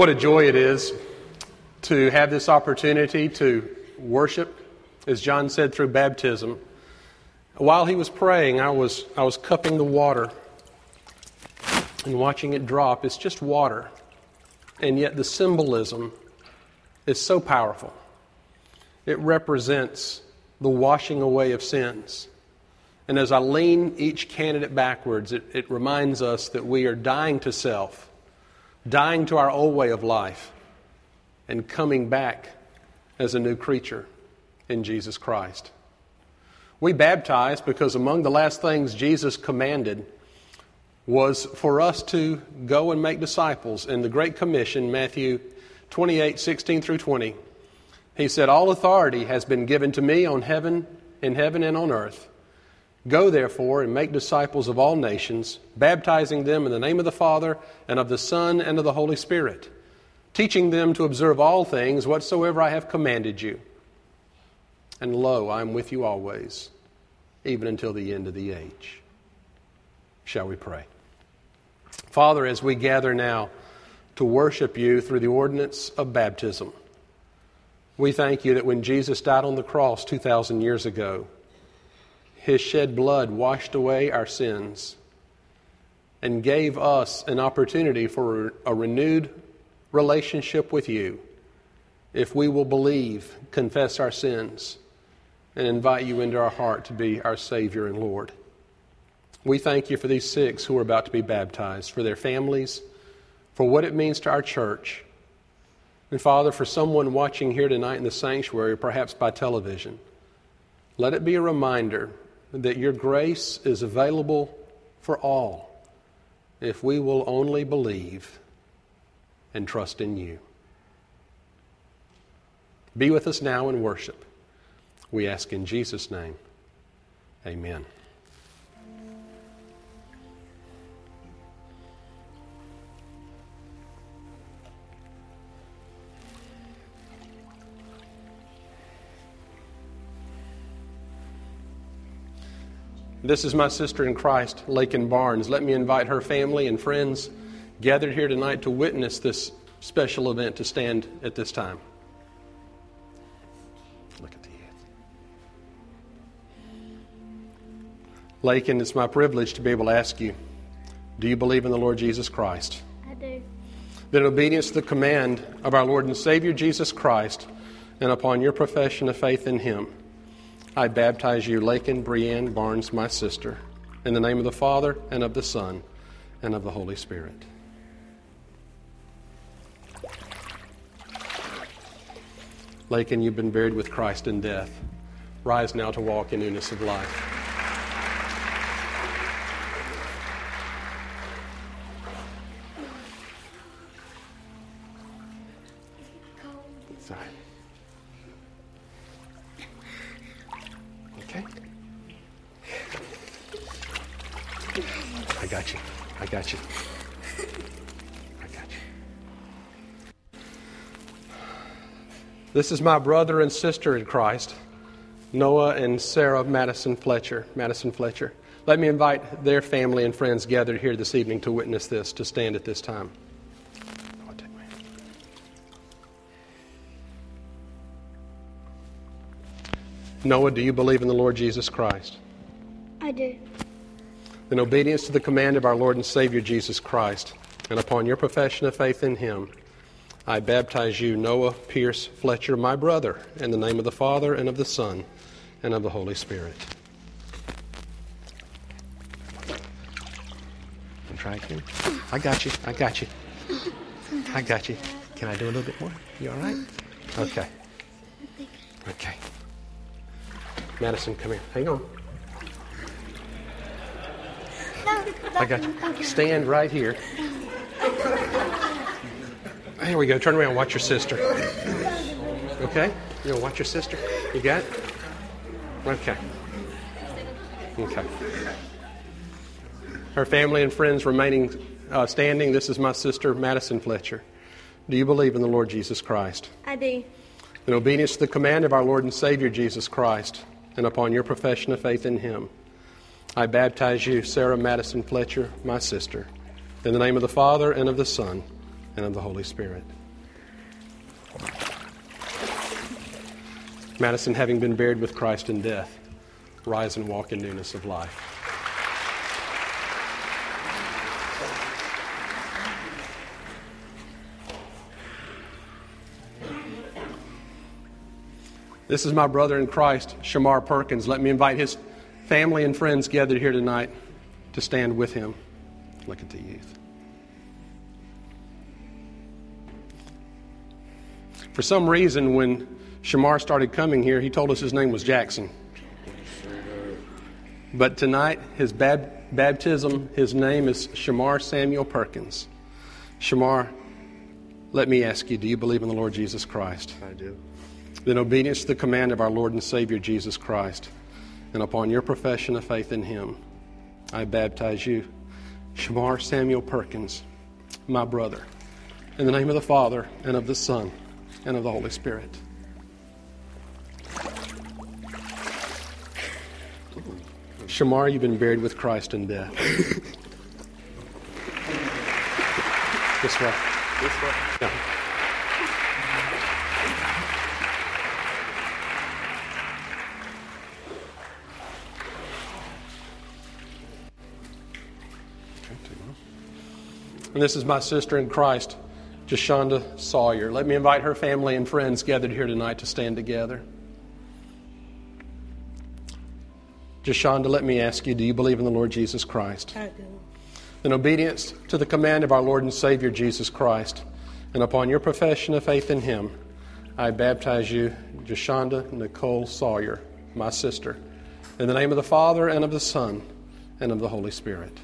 What a joy it is to have this opportunity to worship, as John said, through baptism. While he was praying, I was cupping the water and watching it drop. It's just water, and yet the symbolism is so powerful. It represents the washing away of sins. And as I lean each candidate backwards, it reminds us that we are dying to self, dying to our old way of life, and coming back as a new creature in Jesus Christ. We baptize because among the last things Jesus commanded was for us to go and make disciples. In the Great Commission, Matthew 28:16-20, he said, "All authority has been given to me in heaven and on earth. Go, therefore, and make disciples of all nations, baptizing them in the name of the Father, and of the Son, and of the Holy Spirit, teaching them to observe all things whatsoever I have commanded you. And lo, I am with you always, even until the end of the age." Shall we pray? Father, as we gather now to worship you through the ordinance of baptism, we thank you that when Jesus died on the cross 2,000 years ago, his shed blood washed away our sins and gave us an opportunity for a renewed relationship with you if we will believe, confess our sins, and invite you into our heart to be our Savior and Lord. We thank you for these 6 who are about to be baptized, for their families, for what it means to our church. And Father, for someone watching here tonight in the sanctuary, perhaps by television, let it be a reminder that your grace is available for all if we will only believe and trust in you. Be with us now in worship. We ask in Jesus' name. Amen. This is my sister in Christ, Laken Barnes. Let me invite her family and friends gathered here tonight to witness this special event to stand at this time. Look at the end. Laken, it's my privilege to be able to ask you, do you believe in the Lord Jesus Christ? I do. That in obedience to the command of our Lord and Savior Jesus Christ, and upon your profession of faith in him, I baptize you, Laken Brienne Barnes, my sister, in the name of the Father, and of the Son, and of the Holy Spirit. Laken, you've been buried with Christ in death. Rise now to walk in newness of life. This is my brother and sister in Christ, Noah and Sarah Madison Fletcher. Let me invite their family and friends gathered here this evening to witness this, to stand at this time. Noah, do you believe in the Lord Jesus Christ? I do. In obedience to the command of our Lord and Savior Jesus Christ, and upon your profession of faith in him, I baptize you, Noah Pierce Fletcher, my brother, in the name of the Father, and of the Son, and of the Holy Spirit. I'm trying to. I got you. Can I do a little bit more? You all right? Okay. Madison, come here. Hang on. I got you. Stand right here. Here we go. Turn around. Watch your sister. Okay? You know, watch your sister. You got it? Okay. Her family and friends remaining standing. This is my sister, Madison Fletcher. Do you believe in the Lord Jesus Christ? I do. In obedience to the command of our Lord and Savior Jesus Christ, and upon your profession of faith in him, I baptize you, Sarah Madison Fletcher, my sister, in the name of the Father, and of the Son, and of the Holy Spirit. Madison, having been buried with Christ in death, rise and walk in newness of life. This is my brother in Christ, Shamar Perkins. Let me invite his family and friends gathered here tonight to stand with him. Look at the youth. For some reason, when Shamar started coming here, he told us his name was Jackson. But tonight, his baptism, his name is Shamar Samuel Perkins. Shamar, let me ask you, do you believe in the Lord Jesus Christ? I do. Then obedience to the command of our Lord and Savior Jesus Christ, and upon your profession of faith in him, I baptize you, Shamar Samuel Perkins, my brother, in the name of the Father, and of the Son, and of the Holy Spirit. Shamar, you've been buried with Christ in death. This way. This way. Yeah. And this is my sister in Christ, Jashonda Sawyer. Let me invite her family and friends gathered here tonight to stand together. Jashonda, let me ask you, do you believe in the Lord Jesus Christ? I do. In obedience to the command of our Lord and Savior Jesus Christ, and upon your profession of faith in him, I baptize you, Jashonda Nicole Sawyer, my sister, in the name of the Father, and of the Son, and of the Holy Spirit.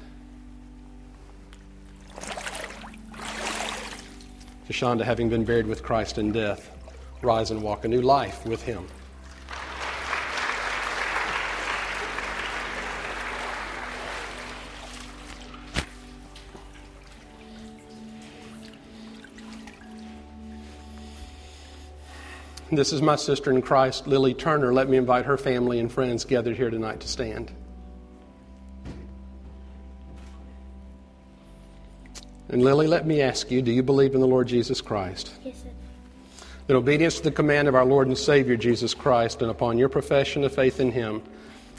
Jashonda, having been buried with Christ in death, rise and walk a new life with him. This is my sister in Christ, Lily Turner. Let me invite her family and friends gathered here tonight to stand. And Lily, let me ask you, do you believe in the Lord Jesus Christ? Yes, sir. In obedience to the command of our Lord and Savior Jesus Christ, and upon your profession of faith in him,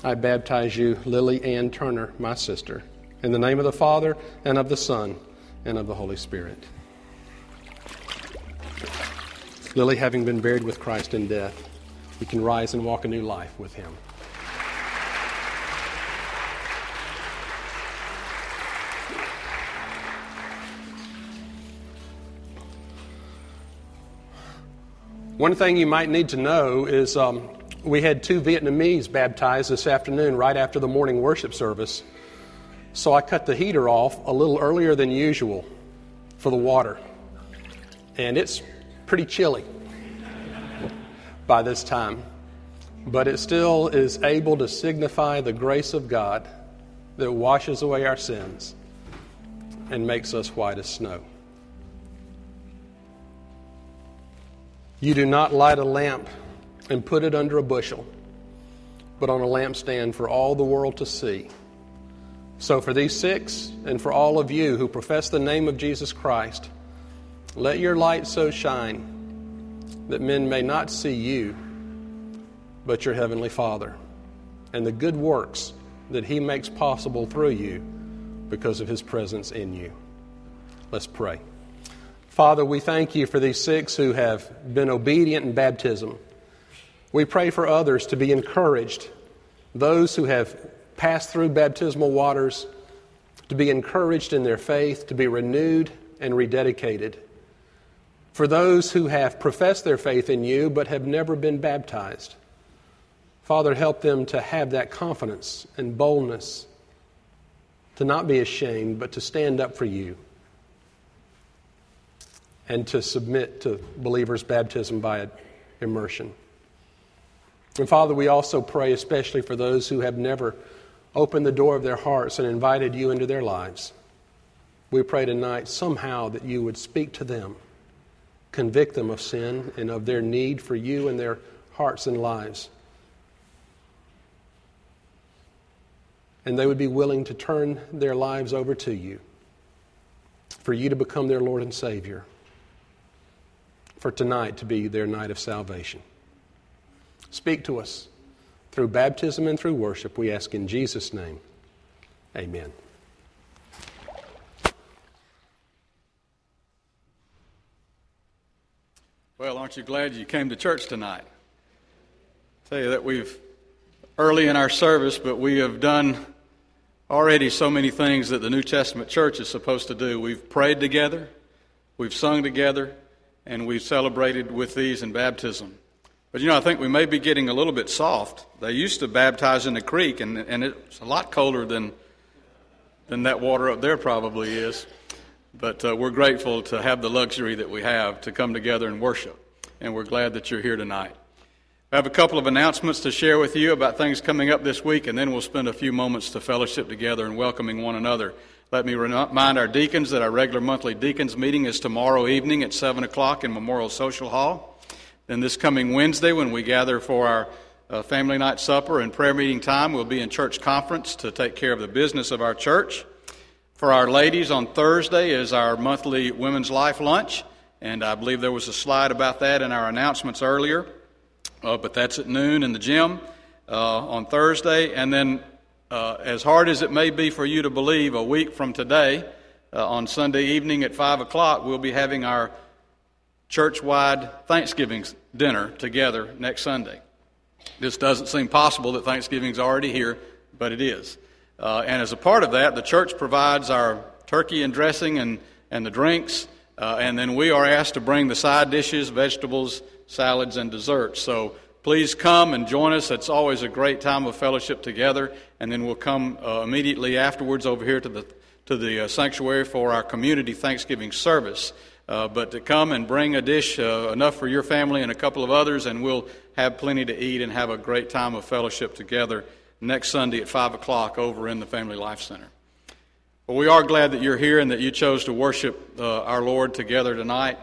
I baptize you, Lily Ann Turner, my sister, in the name of the Father, and of the Son, and of the Holy Spirit. Lily, having been buried with Christ in death, we can rise and walk a new life with him. One thing you might need to know is we had two Vietnamese baptized this afternoon right after the morning worship service. So I cut the heater off a little earlier than usual for the water. And it's pretty chilly by this time. But it still is able to signify the grace of God that washes away our sins and makes us white as snow. You do not light a lamp and put it under a bushel, but on a lampstand for all the world to see. So for these six, and for all of you who profess the name of Jesus Christ, let your light so shine that men may not see you, but your heavenly Father, and the good works that he makes possible through you because of his presence in you. Let's pray. Father, we thank you for these six who have been obedient in baptism. We pray for others to be encouraged, those who have passed through baptismal waters, to be encouraged in their faith, to be renewed and rededicated. For those who have professed their faith in you but have never been baptized, Father, help them to have that confidence and boldness, to not be ashamed, but to stand up for you, and to submit to believers' baptism by immersion. And Father, we also pray especially for those who have never opened the door of their hearts and invited you into their lives. We pray tonight somehow that you would speak to them, convict them of sin and of their need for you in their hearts and lives. And they would be willing to turn their lives over to you for you to become their Lord and Savior, for tonight to be their night of salvation. Speak to us through baptism and through worship, we ask in Jesus' name. Amen. Well, aren't you glad you came to church tonight? I tell you that we've, early in our service, but we have done already so many things that the New Testament church is supposed to do. We've prayed together, we've sung together, and we've celebrated with these in baptism. But I think we may be getting a little bit soft. They used to baptize in the creek, and it's a lot colder than that water up there probably is. But we're grateful to have the luxury that we have to come together and worship. And we're glad that you're here tonight. I have a couple of announcements to share with you about things coming up this week, and then we'll spend a few moments to fellowship together and welcoming one another. Let me remind our deacons that our regular monthly deacons meeting is tomorrow evening at 7 o'clock in Memorial Social Hall. Then this coming Wednesday, when we gather for our family night supper and prayer meeting time, we'll be in church conference to take care of the business of our church. For our ladies, on Thursday is our monthly Women's Life Lunch, and I believe there was a slide about that in our announcements earlier, but that's at noon in the gym on Thursday. And then, as hard as it may be for you to believe, a week from today, on Sunday evening at 5 o'clock, we'll be having our church-wide Thanksgiving dinner together next Sunday. This doesn't seem possible that Thanksgiving's already here, but it is. And as a part of that, the church provides our turkey and dressing and the drinks, and then we are asked to bring the side dishes, vegetables, salads, and desserts. So please come and join us. It's always a great time of fellowship together, and then we'll come immediately afterwards over here to the sanctuary for our community Thanksgiving service. But to come and bring a dish enough for your family and a couple of others, and we'll have plenty to eat and have a great time of fellowship together next Sunday at 5 o'clock over in the Family Life Center. Well, we are glad that you're here and that you chose to worship our Lord together tonight.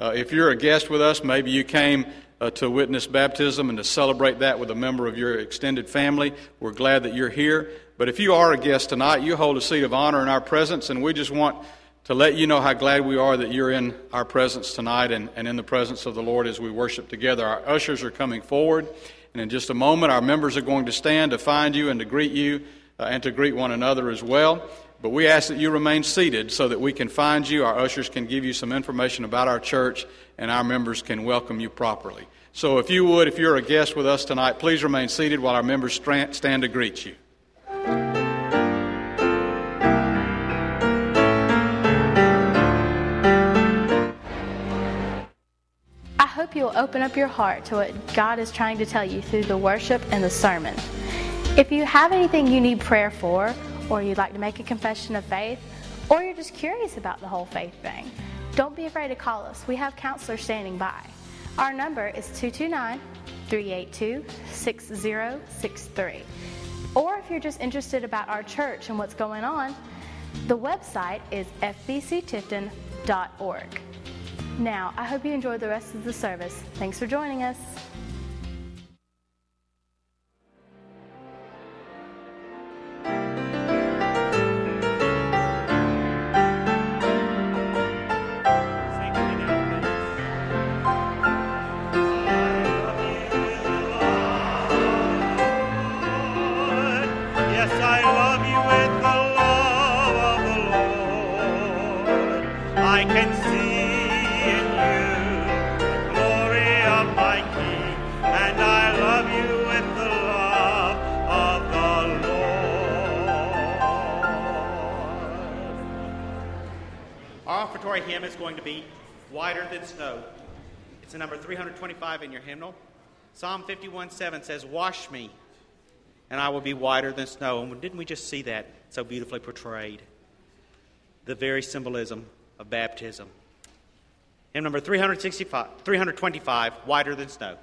If you're a guest with us, maybe you came to witness baptism and to celebrate that with a member of your extended family. We're glad that you're here. But if you are a guest tonight, you hold a seat of honor in our presence, and we just want to let you know how glad we are that you're in our presence tonight and in the presence of the Lord as we worship together. Our ushers are coming forward. And in just a moment, our members are going to stand to find you and to greet you and to greet one another as well. But we ask that you remain seated so that we can find you. Our ushers can give you some information about our church, and our members can welcome you properly. So if you would, if you're a guest with us tonight, please remain seated while our members stand to greet you. I hope you'll open up your heart to what God is trying to tell you through the worship and the sermon. If you have anything you need prayer for, or you'd like to make a confession of faith, or you're just curious about the whole faith thing, don't be afraid to call us. We have counselors standing by. Our number is 229-382-6063. Or if you're just interested about our church and what's going on, the website is fbctifton.org. Now, I hope you enjoy the rest of the service. Thanks for joining us. It's number 325 in your hymnal. Psalm 51:7 says, "Wash me, and I will be whiter than snow." And didn't we just see that so beautifully portrayed? The very symbolism of baptism. Hymn number 325, "Whiter Than Snow."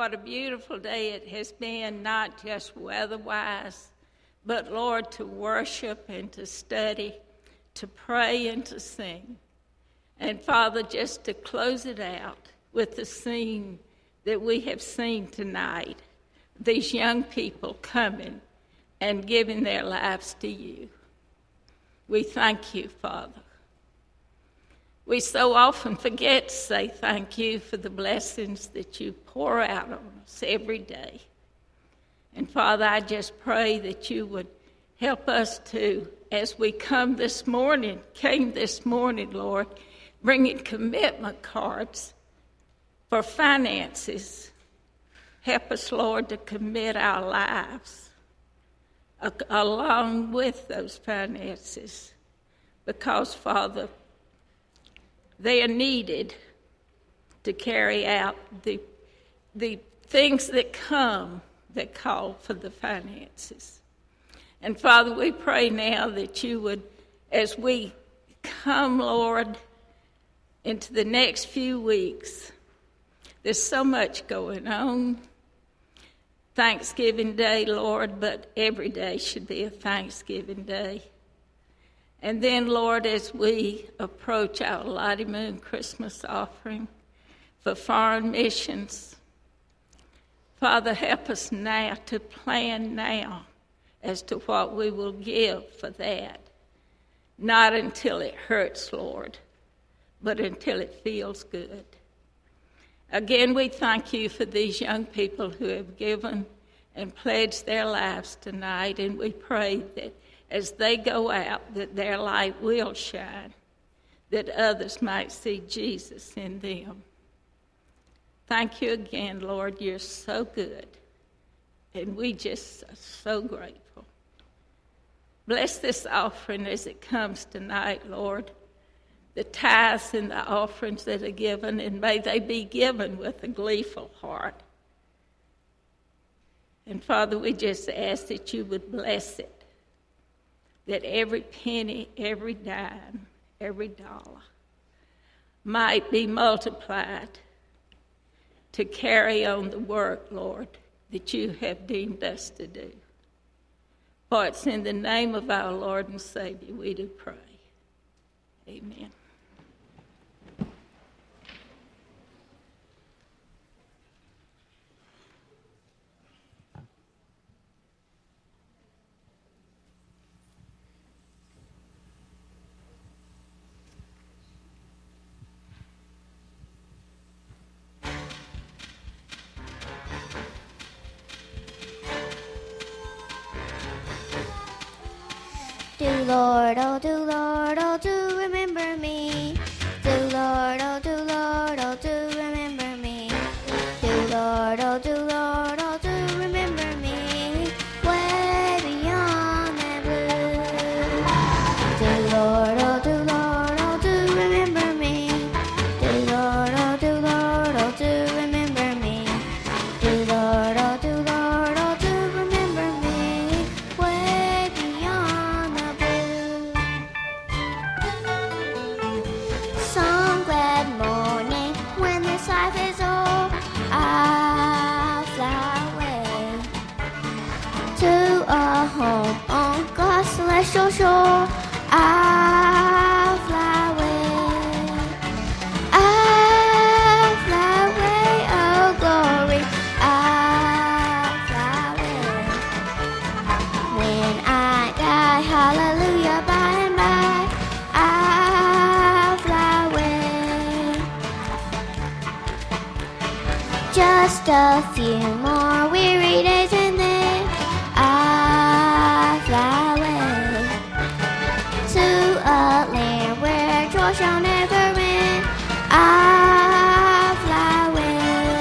What a beautiful day it has been, not just weather-wise, but, Lord, to worship and to study, to pray and to sing. And, Father, just to close it out with the scene that we have seen tonight, these young people coming and giving their lives to you. We thank you, Father. We so often forget to say thank you for the blessings that you pour out on us every day. And, Father, I just pray that you would help us to, as we came this morning, Lord, bringing commitment cards for finances. Help us, Lord, to commit our lives along with those finances, because, Father, they are needed to carry out the things that come that call for the finances. And, Father, we pray now that you would, as we come, Lord, into the next few weeks, there's so much going on. Thanksgiving Day, Lord, but every day should be a Thanksgiving Day. And then, Lord, as we approach our Lottie Moon Christmas offering for foreign missions, Father, help us now to plan now as to what we will give for that. Not until it hurts, Lord, but until it feels good. Again, we thank you for these young people who have given and pledged their lives tonight, and we pray that as they go out, that their light will shine, that others might see Jesus in them. Thank you again, Lord. You're so good, and we just are so grateful. Bless this offering as it comes tonight, Lord, the tithes and the offerings that are given, and may they be given with a gleeful heart. And, Father, we just ask that you would bless it, that every penny, every dime, every dollar might be multiplied to carry on the work, Lord, that you have deemed us to do. For it's in the name of our Lord and Savior we do pray. Amen. Lord, oh do, Lord, oh do, remember me. Do, Lord, oh do, Lord, oh do, remember me. Do, Lord, oh do, Lord, oh do, remember me. Way beyond that blue. Do, Lord, oh do, Lord, oh do, remember me. Do, Lord, oh do, Lord, oh do, remember me. Do, Lord, oh do, Lord, oh do, remember me. Way beyond the some glad morning when this life is old, I'll fly away to a home on God's celestial shore. I'll fly away, I'll fly away, oh glory, I'll fly away. When I die, hallelujah, by and by, I'll fly away. Just a few more weary days and then I'll fly away to a land where joy shall never end. I'll fly away,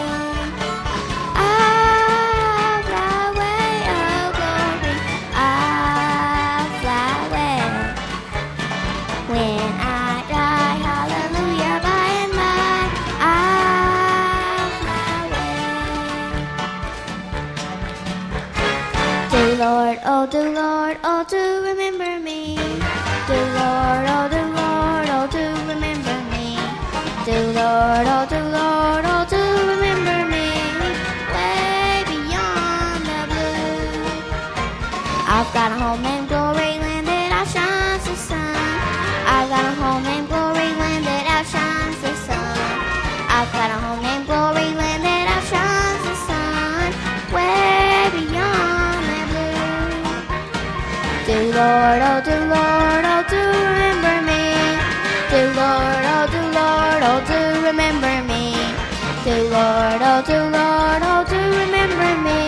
I'll fly away, oh glory, I'll fly away. When I die, hallelujah, by and by, I'll fly away. Do, Lord, oh, do remember me. Do, Lord, oh, do, Lord, oh, do remember me. Do, Lord, oh, do, Lord, oh, do remember me. Lord, oh dear Lord, oh do remember me. Dear Lord, oh dear Lord, oh do remember me. Dear Lord, oh dear Lord, oh do remember me.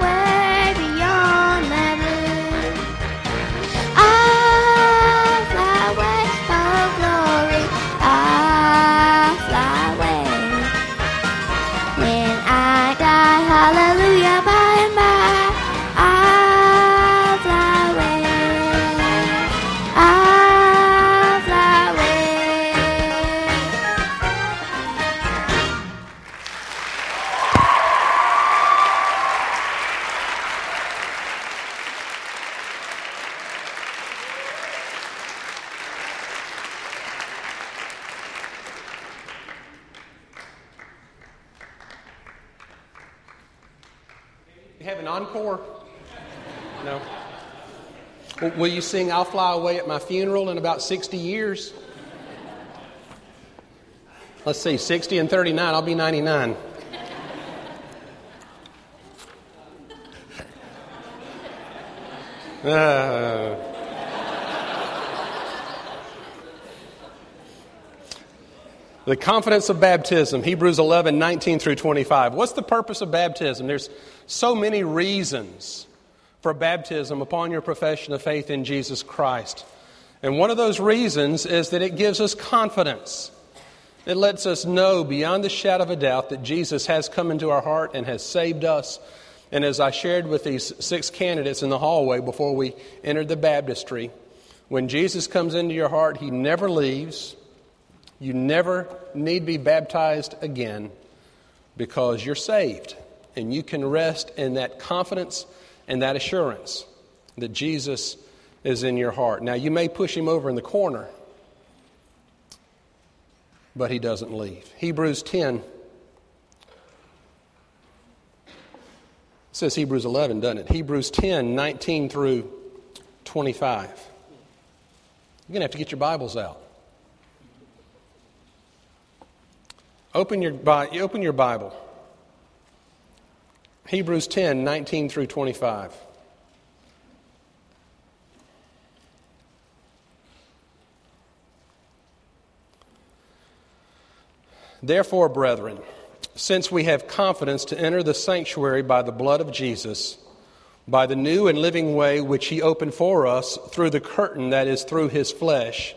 Way beyond the blue. I'll fly away, oh glory, I'll fly away. When I die, hallelujah, by and by. Will you sing I'll Fly Away at my funeral in about 60 years? Let's see, 60 and 39, I'll be 99. The confidence of baptism, Hebrews 11, 19 through 25. What's the purpose of baptism? There's so many reasons for baptism upon your profession of faith in Jesus Christ. And one of those reasons is that it gives us confidence. It lets us know beyond the shadow of a doubt that Jesus has come into our heart and has saved us. And as I shared with these 6 candidates in the hallway before we entered the baptistry, when Jesus comes into your heart, He never leaves. You never need be baptized again because you're saved. And you can rest in that confidence and that assurance that Jesus is in your heart. Now, you may push Him over in the corner, but He doesn't leave. Hebrews 10. It says Hebrews 11, doesn't it? Hebrews 10, 19 through 25. You're going to have to get your Bibles out. Open your Bible. Hebrews 10, 19 through 25. Therefore, brethren, since we have confidence to enter the sanctuary by the blood of Jesus, by the new and living way which He opened for us through the curtain, that is, through His flesh,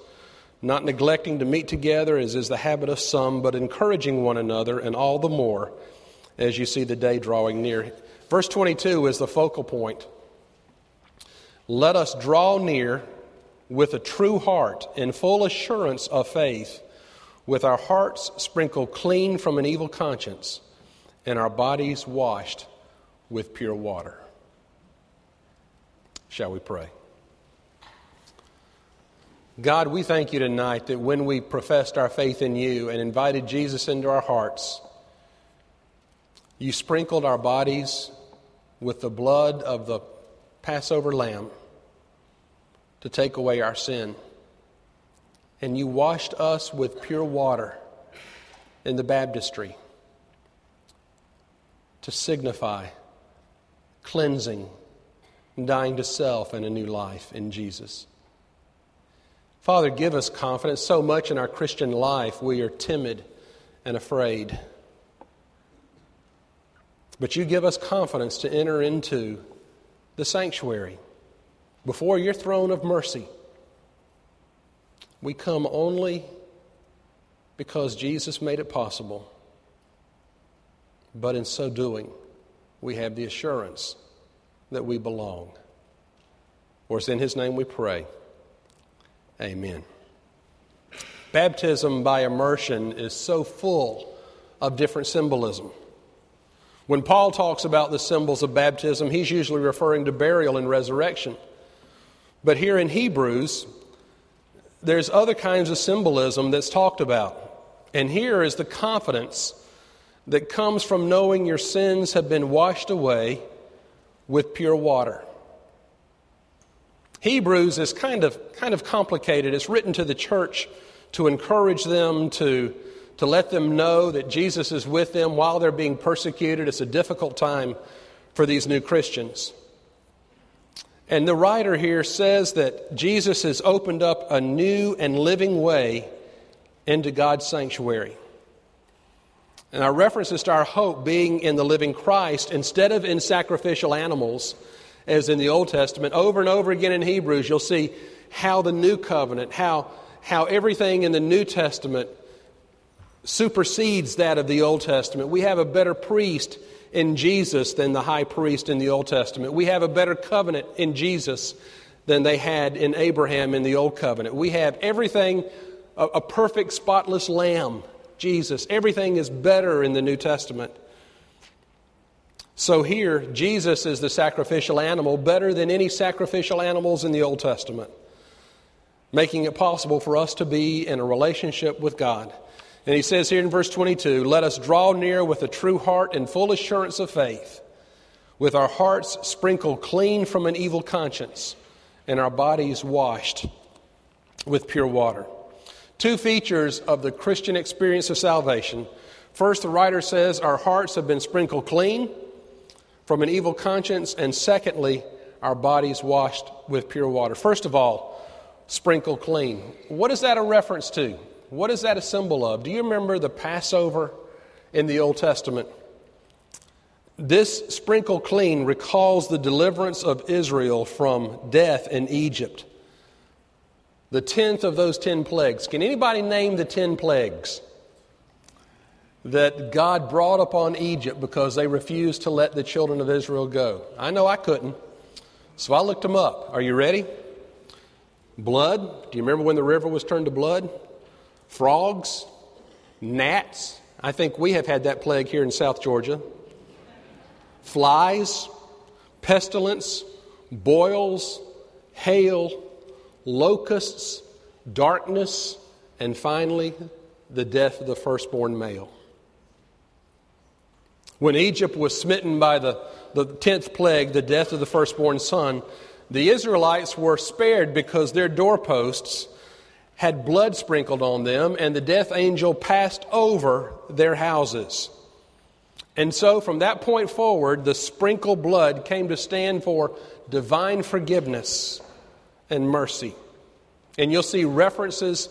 not neglecting to meet together as is the habit of some, but encouraging one another, and all the more as you see the day drawing near. Verse 22 is the focal point. Let us draw near with a true heart and full assurance of faith, with our hearts sprinkled clean from an evil conscience and our bodies washed with pure water. Shall we pray? God, we thank You tonight that when we professed our faith in You and invited Jesus into our hearts, You sprinkled our bodies with the blood of the Passover lamb to take away our sin. And You washed us with pure water in the baptistry to signify cleansing, dying to self, and a new life in Jesus. Father, give us confidence. So much in our Christian life we are timid and afraid. But You give us confidence to enter into the sanctuary before Your throne of mercy. We come only because Jesus made it possible. But in so doing, we have the assurance that we belong. For it's in His name we pray. Amen. Baptism by immersion is so full of different symbolism. When Paul talks about the symbols of baptism, he's usually referring to burial and resurrection. But here in Hebrews, there's other kinds of symbolism that's talked about. And here is the confidence that comes from knowing your sins have been washed away with pure water. Hebrews is kind of complicated. It's written to the church to encourage them, to let them know that Jesus is with them while they're being persecuted. It's a difficult time for these new Christians. And the writer here says that Jesus has opened up a new and living way into God's sanctuary. And our references to our hope being in the living Christ instead of in sacrificial animals, as in the Old Testament, over and over again in Hebrews, you'll see how the new covenant, how everything in the New Testament supersedes that of the Old Testament. We have a better priest in Jesus than the high priest in the Old Testament. We have a better covenant in Jesus than they had in Abraham in the Old Covenant. We have everything, a perfect spotless lamb, Jesus. Everything is better in the New Testament. So here, Jesus is the sacrificial animal, better than any sacrificial animals in the Old Testament, making it possible for us to be in a relationship with God. And he says here in verse 22, "Let us draw near with a true heart and full assurance of faith, with our hearts sprinkled clean from an evil conscience, and our bodies washed with pure water." Two features of the Christian experience of salvation. First, the writer says our hearts have been sprinkled clean from an evil conscience, and secondly, our bodies washed with pure water. First of all, sprinkled clean. What is that a reference to? What is that a symbol of? Do you remember the Passover in the Old Testament? This sprinkle clean recalls the deliverance of Israel from death in Egypt. The 10th of those 10 plagues. Can anybody name the 10 plagues that God brought upon Egypt because they refused to let the children of Israel go? I know I couldn't, so I looked them up. Are you ready? Blood. Do you remember when the river was turned to blood? Frogs, gnats. I think we have had that plague here in South Georgia. Flies, pestilence, boils, hail, locusts, darkness, and finally, the death of the firstborn male. When Egypt was smitten by the 10th plague, the death of the firstborn son, the Israelites were spared because their doorposts had blood sprinkled on them, and the death angel passed over their houses. And so from that point forward, the sprinkled blood came to stand for divine forgiveness and mercy. And you'll see references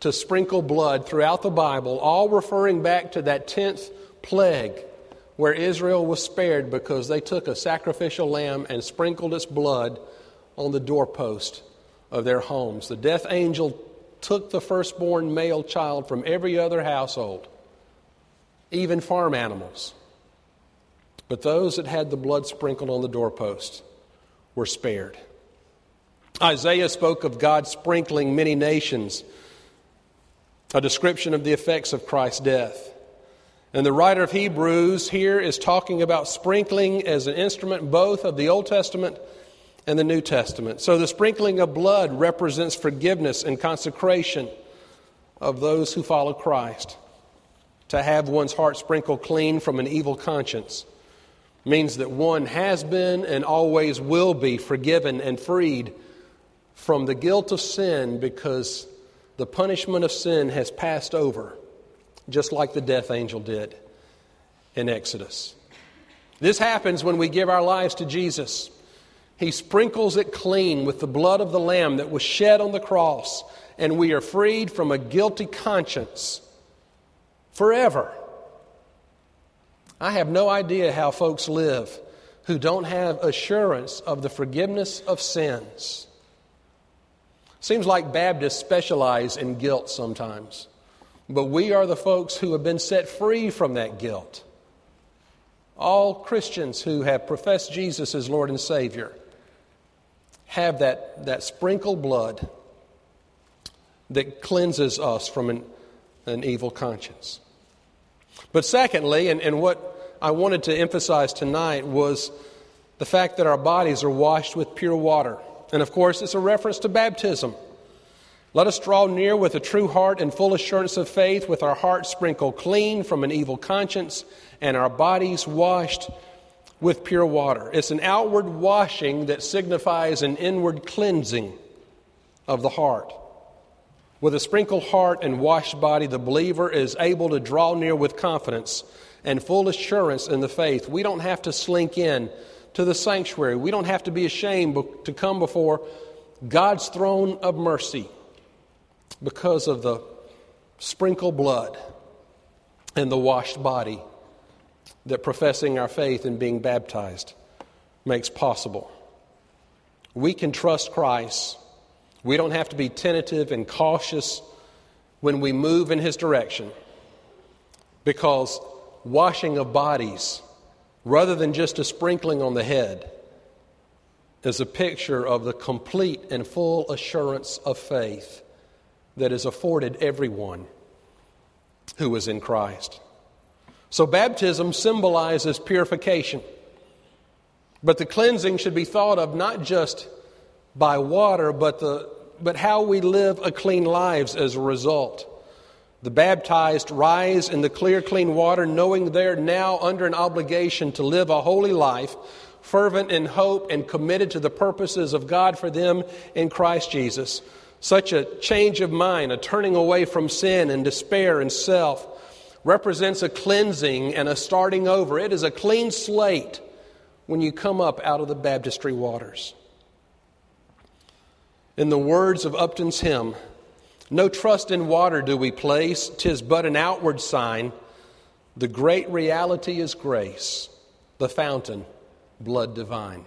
to sprinkled blood throughout the Bible, all referring back to that 10th plague where Israel was spared because they took a sacrificial lamb and sprinkled its blood on the doorpost of their homes. The death angel took the firstborn male child from every other household, even farm animals. But those that had the blood sprinkled on the doorpost were spared. Isaiah spoke of God sprinkling many nations, a description of the effects of Christ's death. And the writer of Hebrews here is talking about sprinkling as an instrument both of the Old Testament and the New Testament. So the sprinkling of blood represents forgiveness and consecration of those who follow Christ. To have one's heart sprinkled clean from an evil conscience means that one has been and always will be forgiven and freed from the guilt of sin because the punishment of sin has passed over, just like the death angel did in Exodus. This happens when we give our lives to Jesus. He sprinkles it clean with the blood of the Lamb that was shed on the cross, and we are freed from a guilty conscience forever. I have no idea how folks live who don't have assurance of the forgiveness of sins. Seems like Baptists specialize in guilt sometimes, but we are the folks who have been set free from that guilt. All Christians who have professed Jesus as Lord and Savior have that sprinkled blood that cleanses us from an evil conscience. But secondly, and what I wanted to emphasize tonight was the fact that our bodies are washed with pure water. And of course, it's a reference to baptism. Let us draw near with a true heart and full assurance of faith, with our hearts sprinkled clean from an evil conscience and our bodies washed with pure water. It's an outward washing that signifies an inward cleansing of the heart. With a sprinkled heart and washed body, the believer is able to draw near with confidence and full assurance in the faith. We don't have to slink in to the sanctuary. We don't have to be ashamed to come before God's throne of mercy because of the sprinkled blood and the washed body that professing our faith and being baptized makes possible. We can trust Christ. We don't have to be tentative and cautious when we move in His direction, because washing of bodies, rather than just a sprinkling on the head, is a picture of the complete and full assurance of faith that is afforded everyone who is in Christ. So baptism symbolizes purification. But the cleansing should be thought of not just by water, but how we live a clean lives as a result. The baptized rise in the clear, clean water, knowing they're now under an obligation to live a holy life, fervent in hope and committed to the purposes of God for them in Christ Jesus. Such a change of mind, a turning away from sin and despair and self, represents a cleansing and a starting over. It is a clean slate when you come up out of the baptistry waters. In the words of Upton's hymn, "No trust in water do we place, 'tis but an outward sign. The great reality is grace, the fountain, blood divine."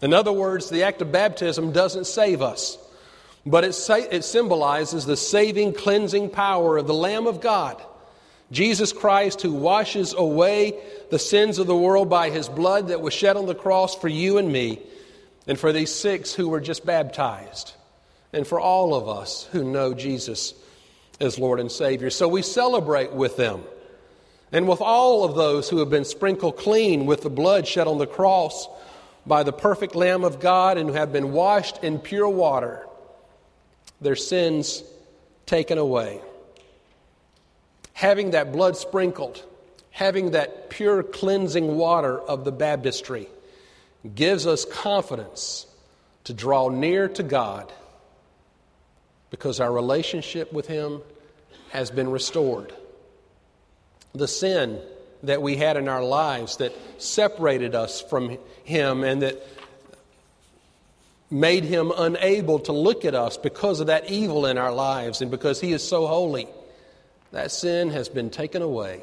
In other words, the act of baptism doesn't save us, but it symbolizes the saving, cleansing power of the Lamb of God, Jesus Christ, who washes away the sins of the world by His blood that was shed on the cross for you and me, and for these six who were just baptized, and for all of us who know Jesus as Lord and Savior. So we celebrate with them and with all of those who have been sprinkled clean with the blood shed on the cross by the perfect Lamb of God and who have been washed in pure water, their sins taken away. Having that blood sprinkled, having that pure cleansing water of the baptistry gives us confidence to draw near to God, because our relationship with Him has been restored. The sin that we had in our lives that separated us from Him and that made Him unable to look at us because of that evil in our lives and because He is so holy, that sin has been taken away,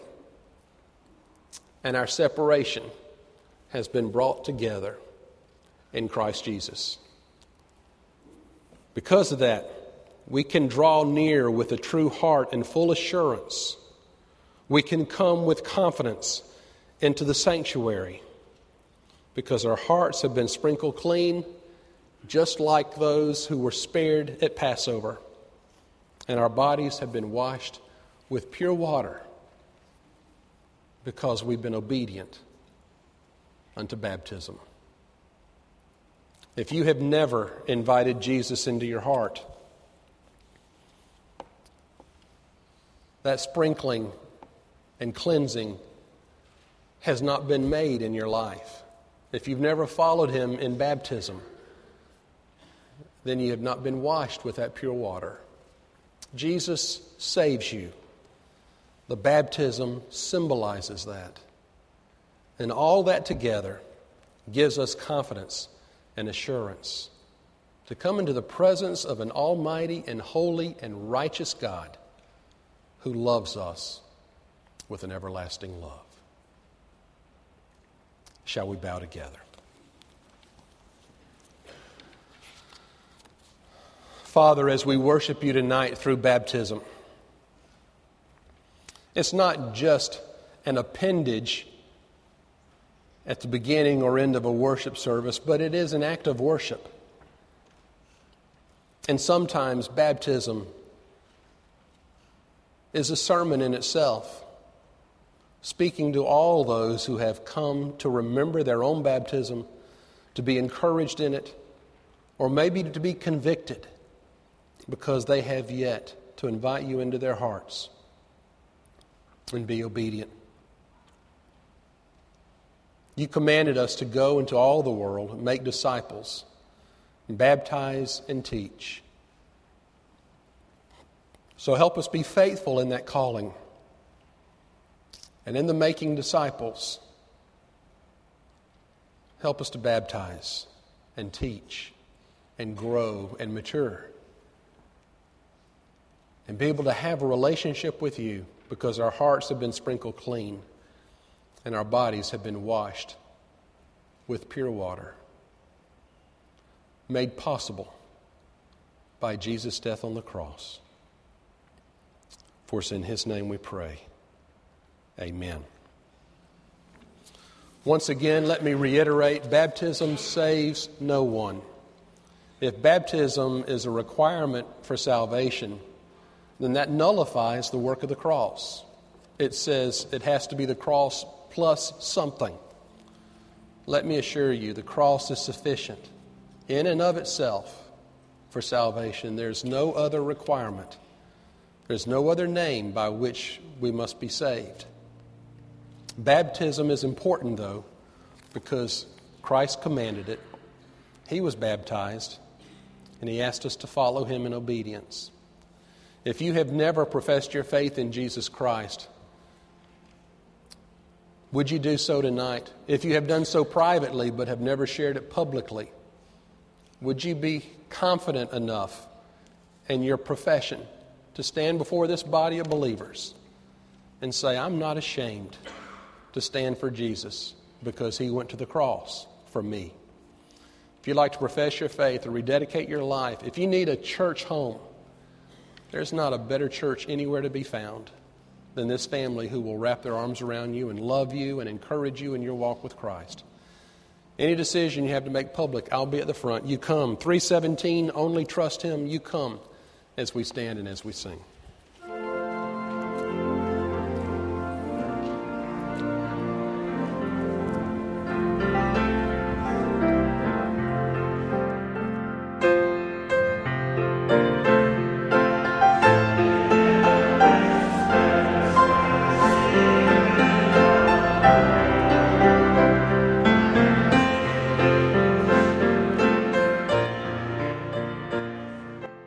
and our separation has been brought together in Christ Jesus. Because of that, we can draw near with a true heart and full assurance. We can come with confidence into the sanctuary because our hearts have been sprinkled clean, just like those who were spared at Passover, and our bodies have been washed with pure water because we've been obedient unto baptism. If you have never invited Jesus into your heart, that sprinkling and cleansing has not been made in your life. If you've never followed Him in baptism, then you have not been washed with that pure water. Jesus saves you. The baptism symbolizes that. And all that together gives us confidence and assurance to come into the presence of an almighty and holy and righteous God who loves us with an everlasting love. Shall we bow together? Father, as we worship You tonight through baptism, it's not just an appendage at the beginning or end of a worship service, but it is an act of worship. And sometimes baptism is a sermon in itself, speaking to all those who have come to remember their own baptism, to be encouraged in it, or maybe to be convicted because they have yet to invite you into their hearts and be obedient. You commanded us to go into all the world and make disciples, and baptize and teach. So help us be faithful in that calling and in the making disciples. Help us to baptize and teach and grow and mature and be able to have a relationship with you because our hearts have been sprinkled clean and our bodies have been washed with pure water, made possible by Jesus' death on the cross. For it's in His name we pray. Amen. Once again, let me reiterate, baptism saves no one. If baptism is a requirement for salvation, then that nullifies the work of the cross. It says it has to be the cross plus something. Let me assure you, the cross is sufficient in and of itself for salvation. There's no other requirement. There's no other name by which we must be saved. Baptism is important, though, because Christ commanded it. He was baptized, and He asked us to follow Him in obedience. If you have never professed your faith in Jesus Christ, would you do so tonight? If you have done so privately but have never shared it publicly, would you be confident enough in your profession to stand before this body of believers and say, I'm not ashamed to stand for Jesus because He went to the cross for me? If you'd like to profess your faith or rededicate your life, if you need a church home, there's not a better church anywhere to be found than this family who will wrap their arms around you and love you and encourage you in your walk with Christ. Any decision you have to make public, I'll be at the front. You come. 317, only trust Him. You come as we stand and as we sing.